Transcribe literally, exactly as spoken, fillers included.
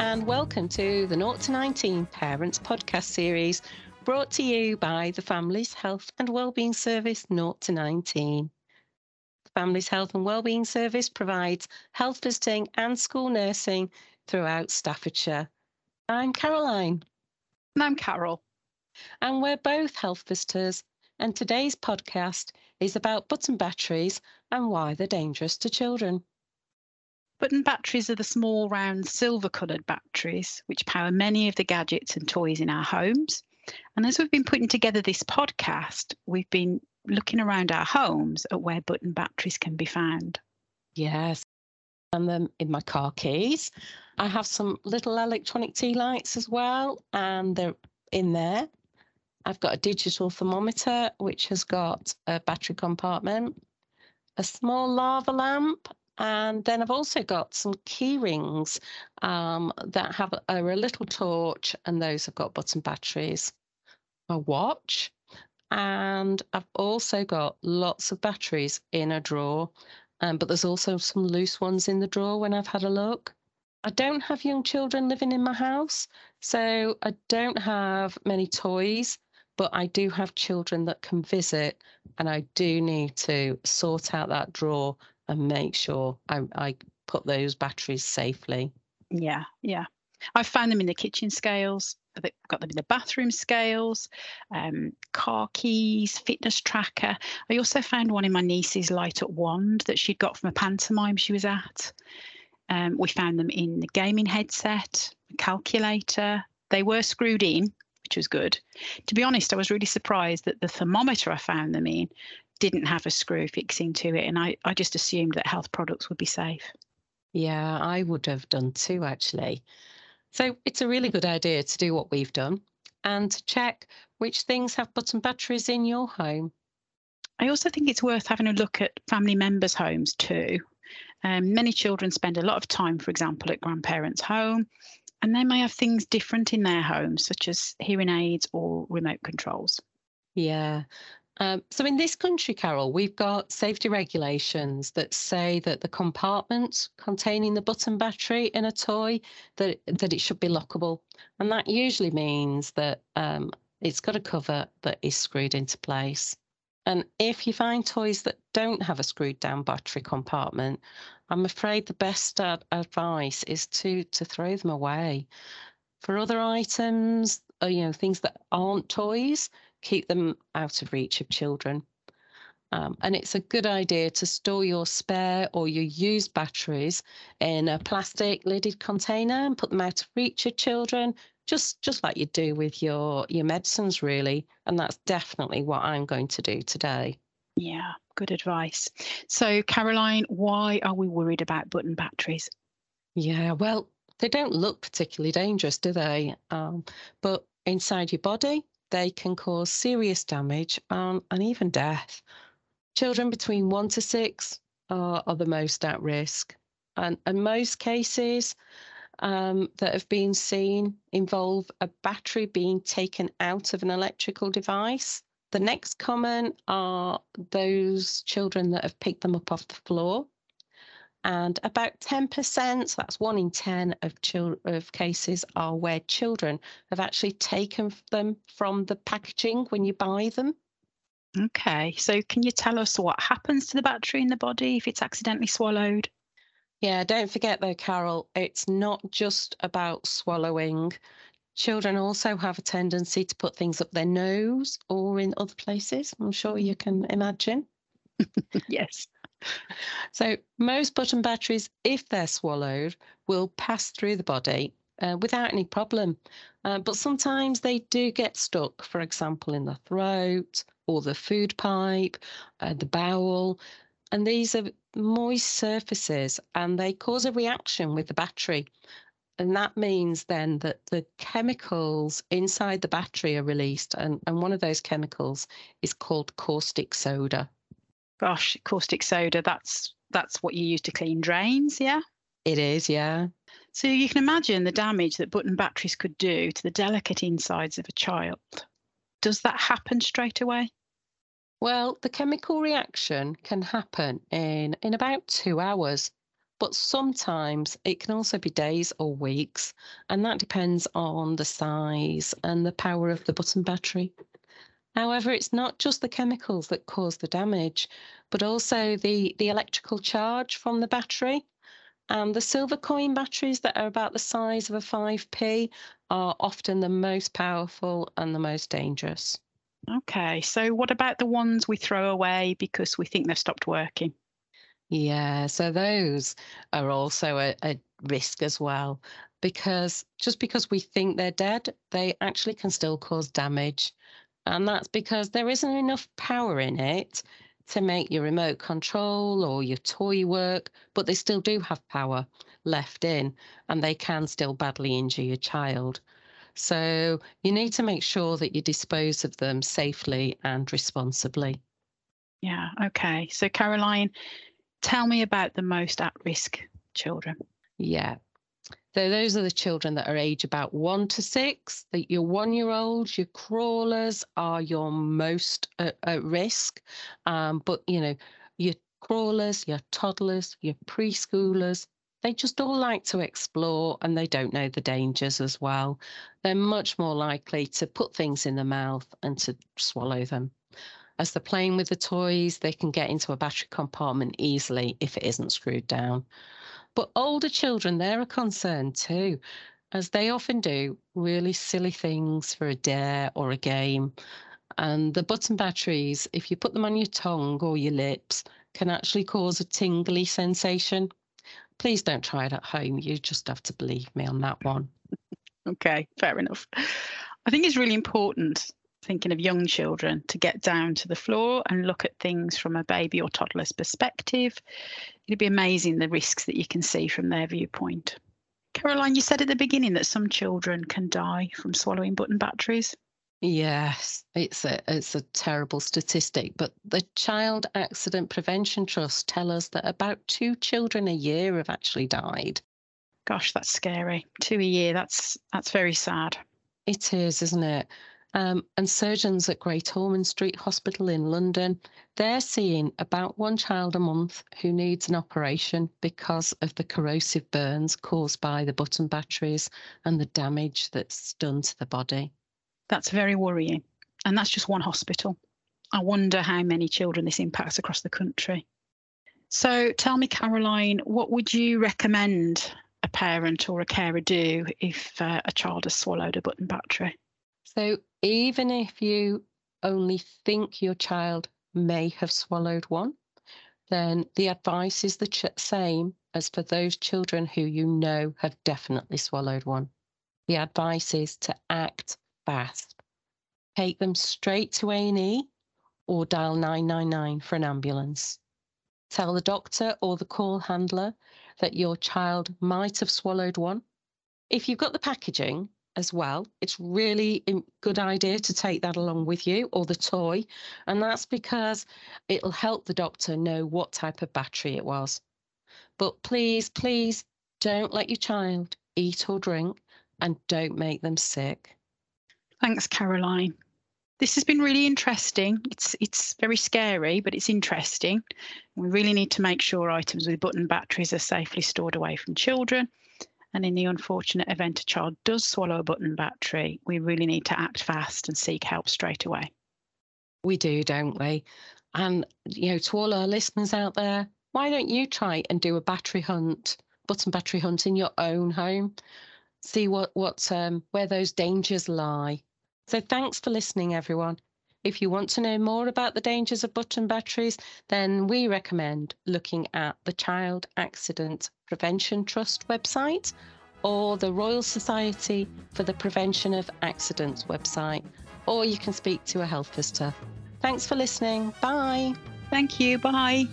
and welcome to the zero to nineteen Parents Podcast Series, brought to you by the Families Health and Wellbeing Service zero to nineteen. The Families Health and Wellbeing Service provides health visiting and school nursing throughout Staffordshire. I'm Caroline. And I'm Carol. And we're both health visitors, and today's podcast is about button batteries and why they're dangerous to children. Button batteries are the small, round, silver-coloured batteries which power many of the gadgets and toys in our homes. And as we've been putting together this podcast, we've been looking around our homes at where button batteries can be found. Yes, and them in my car keys. I have some little electronic tea lights as well, and they're in there. I've got a digital thermometer which has got a battery compartment, a small lava lamp, and then I've also got some key rings um, that have are a little torch, and those have got button batteries. A watch, and I've also got lots of batteries in a drawer, um, but there's also some loose ones in the drawer when I've had a look. I don't have young children living in my house, so I don't have many toys, but I do have children that can visit, and I do need to sort out that drawer and make sure I, I put those batteries safely. Yeah, yeah. I found them in the kitchen scales. I've got them in the bathroom scales, um, car keys, fitness tracker. I also found one in my niece's light-up wand that she'd got from a pantomime she was at. Um, we found them in the gaming headset, calculator. They were screwed in, which was good. To be honest, I was really surprised that the thermometer I found them in didn't have a screw fixing to it, and I, I just assumed that health products would be safe. Yeah, I would have done too, actually. So it's a really good idea to do what we've done and to check which things have button batteries in your home. I also think it's worth having a look at family members' homes too. Um, many children spend a lot of time, for example, at grandparents' home, and they may have things different in their home, such as hearing aids or remote controls. Yeah. Um, so in this country, Carol, we've got safety regulations that say that the compartment containing the button battery in a toy, that, that it should be lockable. And that usually means that um, it's got a cover that is screwed into place. And if you find toys that don't have a screwed down battery compartment, I'm afraid the best ad- advice is to, to throw them away. For other items, or, you know, things that aren't toys, keep them out of reach of children. Um, and it's a good idea to store your spare or your used batteries in a plastic lidded container and put them out of reach of children, just just like you do with your, your medicines, really. And that's definitely what I'm going to do today. Yeah, good advice. So, Caroline, why are we worried about button batteries? Yeah, well, they don't look particularly dangerous, do they? Um, but inside your body, they can cause serious damage um, and even death. Children between one to six are, are the most at risk. And in most cases um, that have been seen involve a battery being taken out of an electrical device. The next common are those children that have picked them up off the floor. And about ten percent, that's one in ten of, children, of cases, are where children have actually taken them from the packaging when you buy them. Okay, so can you tell us what happens to the battery in the body if it's accidentally swallowed? Yeah, don't forget though, Carol, it's not just about swallowing. Children also have a tendency to put things up their nose or in other places. I'm sure you can imagine. Yes. So most button batteries, if they're swallowed, will pass through the body uh, without any problem. Uh, but sometimes they do get stuck, for example, in the throat or the food pipe, uh, the bowel. And these are moist surfaces, and they cause a reaction with the battery. And that means then that the chemicals inside the battery are released. And, and one of those chemicals is called caustic soda. Gosh, caustic soda, that's that's what you use to clean drains, yeah? It is, yeah. So you can imagine the damage that button batteries could do to the delicate insides of a child. Does that happen straight away? Well, the chemical reaction can happen in, in about two hours. But sometimes it can also be days or weeks, and that depends on the size and the power of the button battery. However, it's not just the chemicals that cause the damage, but also the, the electrical charge from the battery. And the silver coin batteries that are about the size of a five p are often the most powerful and the most dangerous. Okay, so what about the ones we throw away because we think they've stopped working? Yeah, so those are also a, a risk as well, because just because we think they're dead, they actually can still cause damage. And that's because there isn't enough power in it to make your remote control or your toy work, but they still do have power left in, and they can still badly injure your child. So you need to make sure that you dispose of them safely and responsibly. Yeah, okay. So Caroline, tell me about the most at-risk children. Yeah. So those are the children that are age about one to six, that your one-year-olds, your crawlers are your most at, at risk. Um, but, you know, your crawlers, your toddlers, your preschoolers, they just all like to explore and they don't know the dangers as well. They're much more likely to put things in their mouth and to swallow them. As they're playing with the toys, they can get into a battery compartment easily if it isn't screwed down. But older children, they're a concern too, as they often do really silly things for a dare or a game. And the button batteries, if you put them on your tongue or your lips, can actually cause a tingly sensation. Please don't try it at home. You just have to believe me on that one. Okay, fair enough. I think it's really important, thinking of young children, to get down to the floor and look at things from a baby or toddler's perspective. It'd be amazing the risks that you can see from their viewpoint. Caroline, you said at the beginning that some children can die from swallowing button batteries. Yes, it's a, it's a terrible statistic, but the Child Accident Prevention Trust tell us that about two children a year have actually died. Gosh, that's scary. Two a year, that's, that's very sad. It is, isn't it? Um, and surgeons at Great Ormond Street Hospital in London, they're seeing about one child a month who needs an operation because of the corrosive burns caused by the button batteries and the damage that's done to the body. That's very worrying. And that's just one hospital. I wonder how many children this impacts across the country. So tell me, Caroline, what would you recommend a parent or a carer do if uh, a child has swallowed a button battery? So even if you only think your child may have swallowed one, then the advice is the ch- same as for those children who you know have definitely swallowed one. The advice is to act fast. Take them straight to A and E or dial nine nine nine for an ambulance. Tell the doctor or the call handler that your child might have swallowed one. If you've got the packaging as well, it's really a good idea to take that along with you, or the toy, and that's because it'll help the doctor know what type of battery it was. But please, please don't let your child eat or drink, and don't make them sick. Thanks, Caroline. This has been really interesting. It's it's very scary, but it's interesting. We really need to make sure items with button batteries are safely stored away from children. And in the unfortunate event a child does swallow a button battery, we really need to act fast and seek help straight away. We do, don't we? And, you know, to all our listeners out there, why don't you try and do a battery hunt, button battery hunt in your own home? See what, what um, where those dangers lie. So thanks for listening, everyone. If you want to know more about the dangers of button batteries, then we recommend looking at the Child Accident Prevention Trust website or the Royal Society for the Prevention of Accidents website, or you can speak to a health visitor. Thanks for listening. Bye. Thank you. Bye.